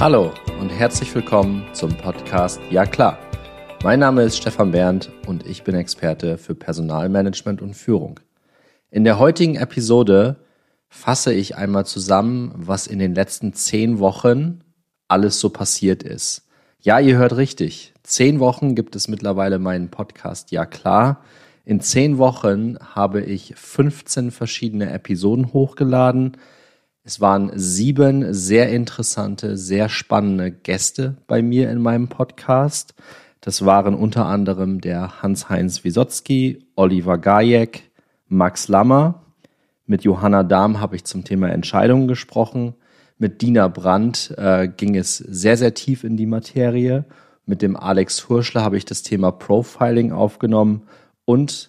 Hallo und herzlich willkommen zum Podcast Ja Klar. Mein Name ist Stefan Berndt und ich bin Experte für Personalmanagement und Führung. In der heutigen Episode fasse ich einmal zusammen, was in den letzten 10 Wochen alles so passiert ist. Ja, ihr hört richtig. 10 Wochen gibt es mittlerweile meinen Podcast Ja Klar. In 10 Wochen habe ich 15 verschiedene Episoden hochgeladen. Es waren 7 sehr interessante, sehr spannende Gäste bei mir in meinem Podcast. Das waren unter anderem der Hans-Heinz Wisotzki, Oliver Gajek, Max Lammer. Mit Johanna Dahm habe ich zum Thema Entscheidungen gesprochen. Mit Dina Brandt ging es sehr, sehr tief in die Materie. Mit dem Alex Hurschler habe ich das Thema Profiling aufgenommen und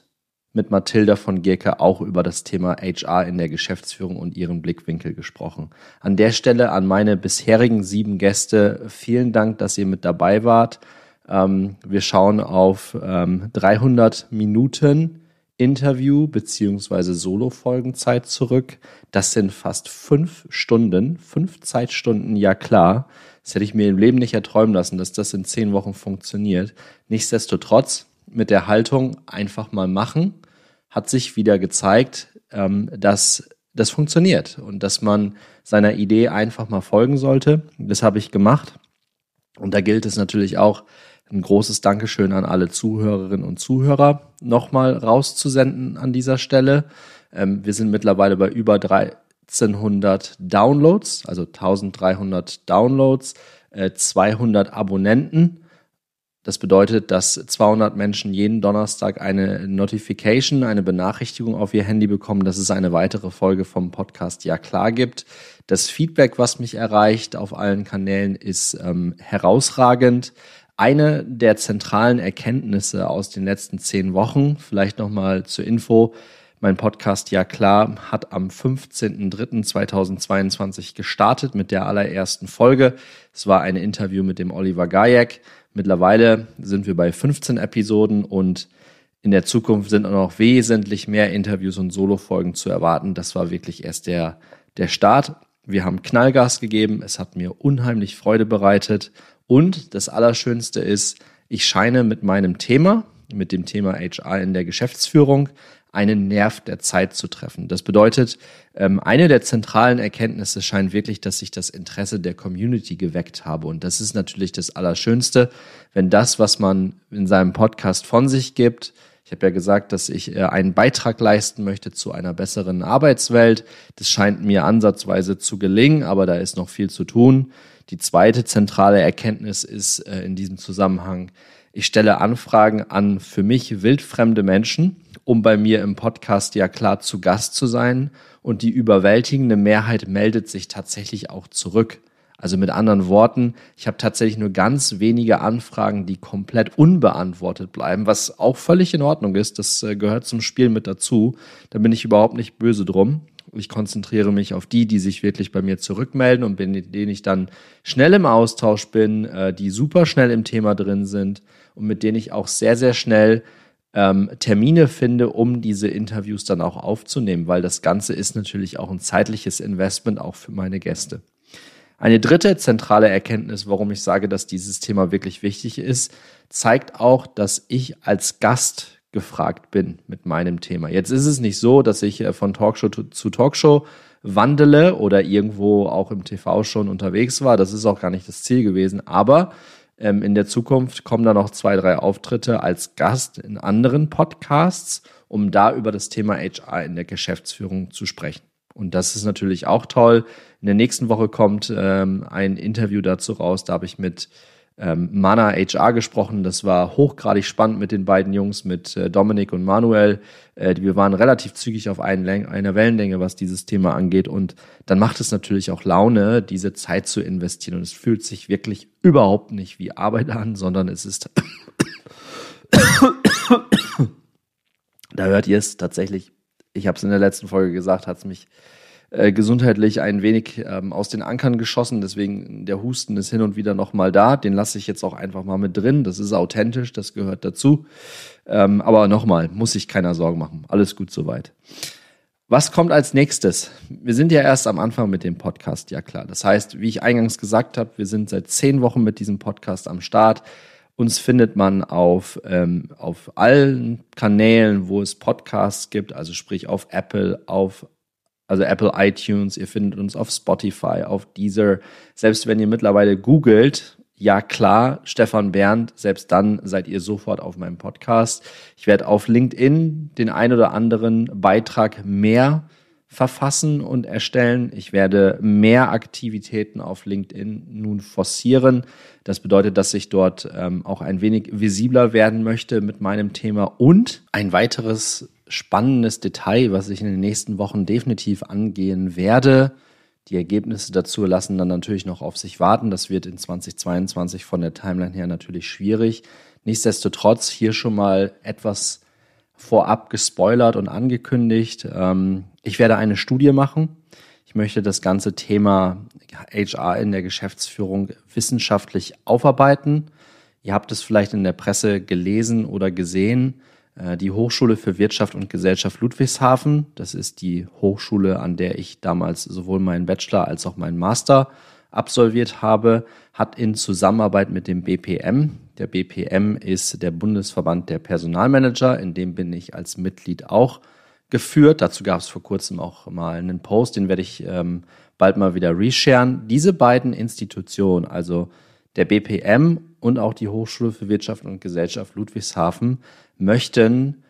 mit Mathilda von Gierke auch über das Thema HR in der Geschäftsführung und ihren Blickwinkel gesprochen. An der Stelle an meine bisherigen 7 Gäste vielen Dank, dass ihr mit dabei wart. Wir schauen auf 300 Minuten Interview bzw. Solo-Folgenzeit zurück. Das sind fast 5 Stunden, 5 Zeitstunden, ja klar. Das hätte ich mir im Leben nicht erträumen lassen, dass das in 10 Wochen funktioniert. Nichtsdestotrotz, mit der Haltung einfach mal machen, hat sich wieder gezeigt, dass das funktioniert und dass man seiner Idee einfach mal folgen sollte. Das habe ich gemacht. Und da gilt es natürlich auch, ein großes Dankeschön an alle Zuhörerinnen und Zuhörer nochmal rauszusenden an dieser Stelle. Wir sind mittlerweile bei über 1300 Downloads, also 1300 Downloads, 200 Abonnenten. Das bedeutet, dass 200 Menschen jeden Donnerstag eine Notification, eine Benachrichtigung auf ihr Handy bekommen, dass es eine weitere Folge vom Podcast Ja Klar gibt. Das Feedback, was mich erreicht auf allen Kanälen, ist herausragend. Eine der zentralen Erkenntnisse aus den letzten 10 Wochen, vielleicht nochmal zur Info, mein Podcast Ja Klar hat am 15.03.2022 gestartet mit der allerersten Folge. Es war ein Interview mit dem Oliver Gajek. Mittlerweile sind wir bei 15 Episoden und in der Zukunft sind auch noch wesentlich mehr Interviews und Solo-Folgen zu erwarten. Das war wirklich erst der Start. Wir haben Knallgas gegeben. Es hat mir unheimlich Freude bereitet. Und das Allerschönste ist, ich scheine mit dem Thema HR in der Geschäftsführung, einen Nerv der Zeit zu treffen. Das bedeutet, eine der zentralen Erkenntnisse scheint wirklich, dass ich das Interesse der Community geweckt habe. Und das ist natürlich das Allerschönste, wenn das, was man in seinem Podcast von sich gibt, ich habe ja gesagt, dass ich einen Beitrag leisten möchte zu einer besseren Arbeitswelt. Das scheint mir ansatzweise zu gelingen, aber da ist noch viel zu tun. Die zweite zentrale Erkenntnis ist in diesem Zusammenhang, ich stelle Anfragen an für mich wildfremde Menschen, um bei mir im Podcast Ja Klar zu Gast zu sein. Und die überwältigende Mehrheit meldet sich tatsächlich auch zurück. Also mit anderen Worten, ich habe tatsächlich nur ganz wenige Anfragen, die komplett unbeantwortet bleiben, was auch völlig in Ordnung ist. Das gehört zum Spiel mit dazu. Da bin ich überhaupt nicht böse drum. Ich konzentriere mich auf die sich wirklich bei mir zurückmelden und mit denen ich dann schnell im Austausch bin, die super schnell im Thema drin sind und mit denen ich auch sehr, sehr schnell Termine finde, um diese Interviews dann auch aufzunehmen, weil das Ganze ist natürlich auch ein zeitliches Investment auch für meine Gäste. Eine dritte zentrale Erkenntnis, warum ich sage, dass dieses Thema wirklich wichtig ist, zeigt auch, dass ich als Gast gefragt bin mit meinem Thema. Jetzt ist es nicht so, dass ich von Talkshow zu Talkshow wandele oder irgendwo auch im TV schon unterwegs war. Das ist auch gar nicht das Ziel gewesen. Aber in der Zukunft kommen da noch 2, 3 Auftritte als Gast in anderen Podcasts, um da über das Thema HR in der Geschäftsführung zu sprechen. Und das ist natürlich auch toll. In der nächsten Woche kommt ein Interview dazu raus. Da habe ich mit Mana HR gesprochen. Das war hochgradig spannend mit den beiden Jungs, mit Dominik und Manuel. Wir waren relativ zügig auf einer Wellenlänge, was dieses Thema angeht. Und dann macht es natürlich auch Laune, diese Zeit zu investieren. Und es fühlt sich wirklich überhaupt nicht wie Arbeit an, sondern es ist... Da hört ihr es tatsächlich... Ich habe es in der letzten Folge gesagt, hat es mich gesundheitlich ein wenig aus den Ankern geschossen. Deswegen der Husten ist hin und wieder nochmal da. Den lasse ich jetzt auch einfach mal mit drin. Das ist authentisch, das gehört dazu. Aber nochmal, muss sich keiner Sorgen machen. Alles gut soweit. Was kommt als nächstes? Wir sind ja erst am Anfang mit dem Podcast, ja klar. Das heißt, wie ich eingangs gesagt habe, wir sind seit 10 Wochen mit diesem Podcast am Start. Uns findet man auf allen Kanälen, wo es Podcasts gibt, also sprich auf Apple, also Apple iTunes. Ihr findet uns auf Spotify, auf Deezer. Selbst wenn ihr mittlerweile googelt, ja klar, Stefan Berndt, selbst dann seid ihr sofort auf meinem Podcast. Ich werde auf LinkedIn den ein oder anderen Beitrag mehr verfassen und erstellen. Ich werde mehr Aktivitäten auf LinkedIn nun forcieren. Das bedeutet, dass ich dort auch ein wenig visibler werden möchte mit meinem Thema. Und ein weiteres spannendes Detail, was ich in den nächsten Wochen definitiv angehen werde, die Ergebnisse dazu lassen dann natürlich noch auf sich warten. Das wird in 2022 von der Timeline her natürlich schwierig. Nichtsdestotrotz hier schon mal etwas vorab gespoilert und angekündigt. Ich werde eine Studie machen. Ich möchte das ganze Thema HR in der Geschäftsführung wissenschaftlich aufarbeiten. Ihr habt es vielleicht in der Presse gelesen oder gesehen. Die Hochschule für Wirtschaft und Gesellschaft Ludwigshafen, das ist die Hochschule, an der ich damals sowohl meinen Bachelor als auch meinen Master absolviert habe, hat in Zusammenarbeit mit dem BPM, der BPM ist der Bundesverband der Personalmanager, in dem bin ich als Mitglied auch geführt. Dazu gab es vor kurzem auch mal einen Post, den werde ich bald mal wieder resharen. Diese beiden Institutionen, also der BPM und auch die Hochschule für Wirtschaft und Gesellschaft Ludwigshafen, möchten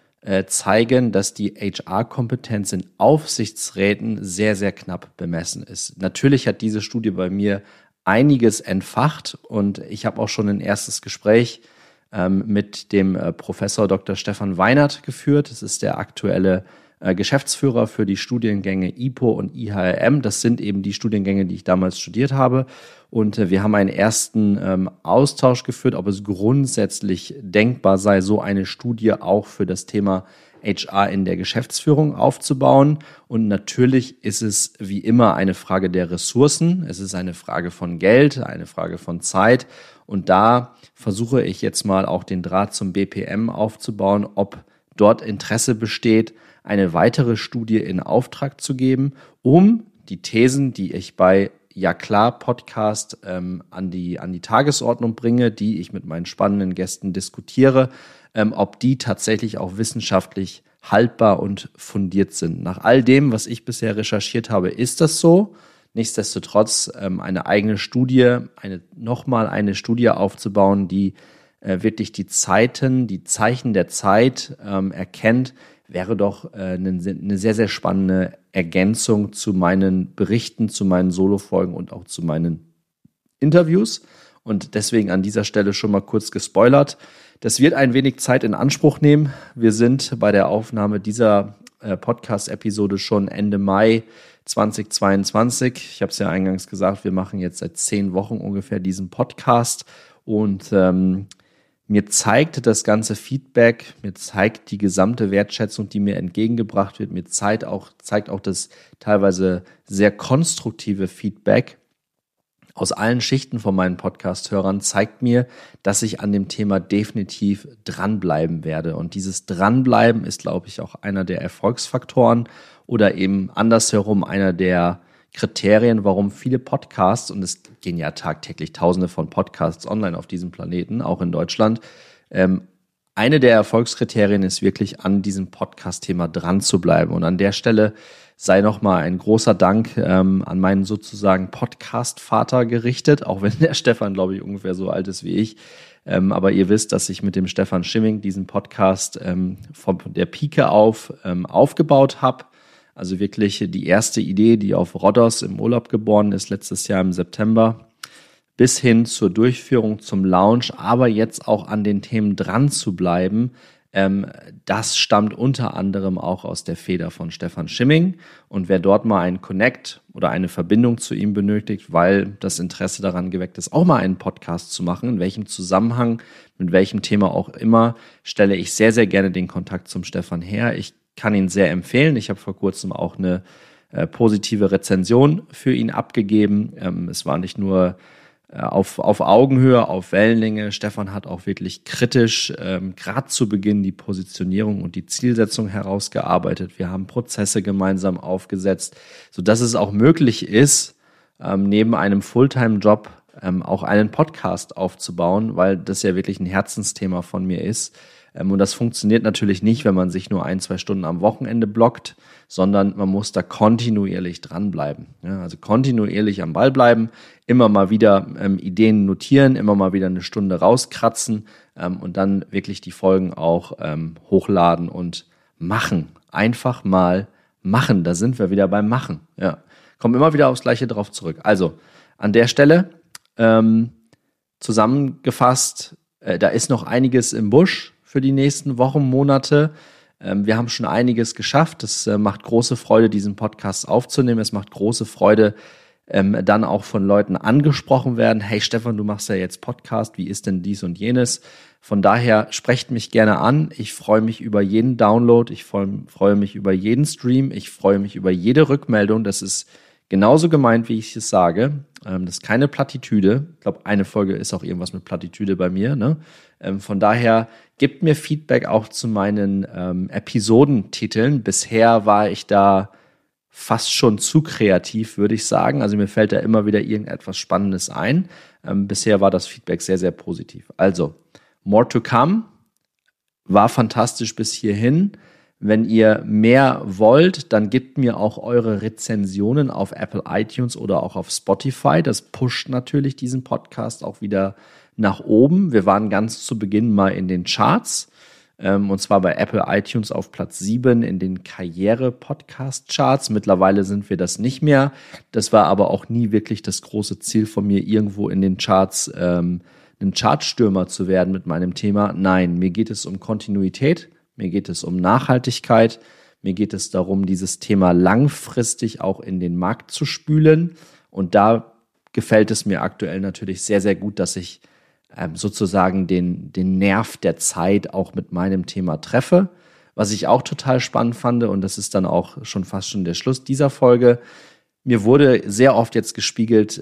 zeigen, dass die HR-Kompetenz in Aufsichtsräten sehr, sehr knapp bemessen ist. Natürlich hat diese Studie bei mir einiges entfacht und ich habe auch schon ein erstes Gespräch mit dem Professor Dr. Stefan Weinert geführt. Das ist der aktuelle Geschäftsführer für die Studiengänge IPO und IHRM. Das sind eben die Studiengänge, die ich damals studiert habe. Und wir haben einen ersten Austausch geführt, ob es grundsätzlich denkbar sei, so eine Studie auch für das Thema HR in der Geschäftsführung aufzubauen. Und natürlich ist es wie immer eine Frage der Ressourcen. Es ist eine Frage von Geld, eine Frage von Zeit. Und da versuche ich jetzt mal auch den Draht zum BPM aufzubauen, ob dort Interesse besteht, eine weitere Studie in Auftrag zu geben, um die Thesen, die ich bei Ja Klar Podcast an die Tagesordnung bringe, die ich mit meinen spannenden Gästen diskutiere, ob die tatsächlich auch wissenschaftlich haltbar und fundiert sind. Nach all dem, was ich bisher recherchiert habe, ist das so. Nichtsdestotrotz eine eigene Studie, nochmal eine Studie aufzubauen, die wirklich die Zeichen der Zeit erkennt, wäre doch eine sehr, sehr spannende Ergänzung zu meinen Berichten, zu meinen Solo-Folgen und auch zu meinen Interviews. Und deswegen an dieser Stelle schon mal kurz gespoilert. Das wird ein wenig Zeit in Anspruch nehmen. Wir sind bei der Aufnahme dieser Podcast-Episode schon Ende Mai 2022. Ich habe es ja eingangs gesagt, wir machen jetzt seit 10 Wochen ungefähr diesen Podcast. Und mir zeigt das ganze Feedback, mir zeigt die gesamte Wertschätzung, die mir entgegengebracht wird, mir zeigt auch das teilweise sehr konstruktive Feedback aus allen Schichten von meinen Podcast-Hörern, zeigt mir, dass ich an dem Thema definitiv dranbleiben werde. Und dieses Dranbleiben ist, glaube ich, auch einer der Erfolgsfaktoren oder eben andersherum einer der Kriterien, warum viele Podcasts, und es gehen ja tagtäglich Tausende von Podcasts online auf diesem Planeten, auch in Deutschland, eine der Erfolgskriterien ist wirklich, an diesem Podcast-Thema dran zu bleiben. Und an der Stelle sei nochmal ein großer Dank an meinen sozusagen Podcast-Vater gerichtet, auch wenn der Stefan, glaube ich, ungefähr so alt ist wie ich. Aber ihr wisst, dass ich mit dem Stefan Schimming diesen Podcast von der Pike auf aufgebaut habe. Also wirklich die erste Idee, die auf Rhodos im Urlaub geboren ist, letztes Jahr im September, bis hin zur Durchführung, zum Launch, aber jetzt auch an den Themen dran zu bleiben. Das stammt unter anderem auch aus der Feder von Stefan Schimming. Und wer dort mal einen Connect oder eine Verbindung zu ihm benötigt, weil das Interesse daran geweckt ist, auch mal einen Podcast zu machen, in welchem Zusammenhang, mit welchem Thema auch immer, stelle ich sehr, sehr gerne den Kontakt zum Stefan her. Ich kann ihn sehr empfehlen. Ich habe vor kurzem auch eine positive Rezension für ihn abgegeben. Es war nicht nur auf Augenhöhe, auf Wellenlänge. Stefan hat auch wirklich kritisch gerade zu Beginn die Positionierung und die Zielsetzung herausgearbeitet. Wir haben Prozesse gemeinsam aufgesetzt, sodass es auch möglich ist, neben einem Fulltime-Job auch einen Podcast aufzubauen, weil das ja wirklich ein Herzensthema von mir ist. Und das funktioniert natürlich nicht, wenn man sich nur 1-2 Stunden am Wochenende blockt, sondern man muss da kontinuierlich dranbleiben. Ja, also kontinuierlich am Ball bleiben, immer mal wieder Ideen notieren, immer mal wieder eine Stunde rauskratzen und dann wirklich die Folgen auch hochladen und machen. Einfach mal machen, da sind wir wieder beim Machen. Ja. Kommen immer wieder aufs Gleiche drauf zurück. Also an der Stelle zusammengefasst, da ist noch einiges im Busch für die nächsten Wochen, Monate. Wir haben schon einiges geschafft. Es macht große Freude, diesen Podcast aufzunehmen. Es macht große Freude, dann auch von Leuten angesprochen werden. Hey Stefan, du machst ja jetzt Podcast. Wie ist denn dies und jenes? Von daher sprecht mich gerne an. Ich freue mich über jeden Download. Ich freue mich über jeden Stream. Ich freue mich über jede Rückmeldung. Das ist genauso gemeint, wie ich es sage. Das ist keine Plattitüde. Ich glaube, eine Folge ist auch irgendwas mit Plattitüde bei mir. Ne? Von daher gebt mir Feedback auch zu meinen Episodentiteln. Bisher war ich da fast schon zu kreativ, würde ich sagen. Also mir fällt da immer wieder irgendetwas Spannendes ein. Bisher war das Feedback sehr, sehr positiv. Also, more to come. War fantastisch bis hierhin. Wenn ihr mehr wollt, dann gebt mir auch eure Rezensionen auf Apple iTunes oder auch auf Spotify. Das pusht natürlich diesen Podcast auch wieder nach oben. Wir waren ganz zu Beginn mal in den Charts, und zwar bei Apple iTunes auf Platz 7 in den Karriere-Podcast-Charts. Mittlerweile sind wir das nicht mehr. Das war aber auch nie wirklich das große Ziel von mir, irgendwo in den Charts ein Chartstürmer zu werden mit meinem Thema. Nein, mir geht es um Kontinuität. Mir geht es um Nachhaltigkeit, mir geht es darum, dieses Thema langfristig auch in den Markt zu spülen. Und da gefällt es mir aktuell natürlich sehr, sehr gut, dass ich sozusagen den Nerv der Zeit auch mit meinem Thema treffe. Was ich auch total spannend fand, und das ist dann auch schon fast schon der Schluss dieser Folge, mir wurde sehr oft jetzt gespiegelt,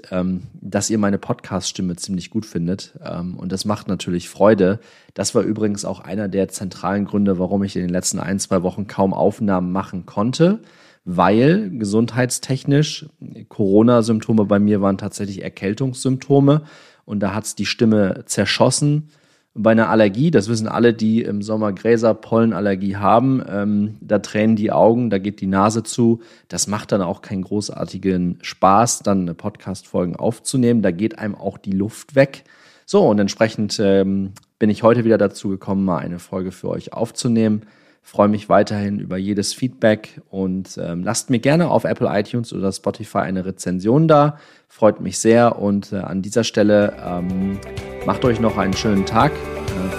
dass ihr meine Podcast-Stimme ziemlich gut findet. Und das macht natürlich Freude. Das war übrigens auch einer der zentralen Gründe, warum ich in den letzten 1-2 Wochen kaum Aufnahmen machen konnte, weil gesundheitstechnisch Corona-Symptome bei mir waren tatsächlich Erkältungssymptome. Und da hat's die Stimme zerschossen. Bei einer Allergie, das wissen alle, die im Sommer Gräser-Pollenallergie haben, da tränen die Augen, da geht die Nase zu. Das macht dann auch keinen großartigen Spaß, dann eine Podcast-Folgen aufzunehmen. Da geht einem auch die Luft weg. So, und entsprechend bin ich heute wieder dazu gekommen, mal eine Folge für euch aufzunehmen. Freue mich weiterhin über jedes Feedback und lasst mir gerne auf Apple iTunes oder Spotify eine Rezension da. Freut mich sehr und an dieser Stelle macht euch noch einen schönen Tag.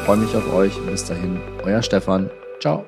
Freue mich auf euch. Bis dahin, euer Stefan. Ciao.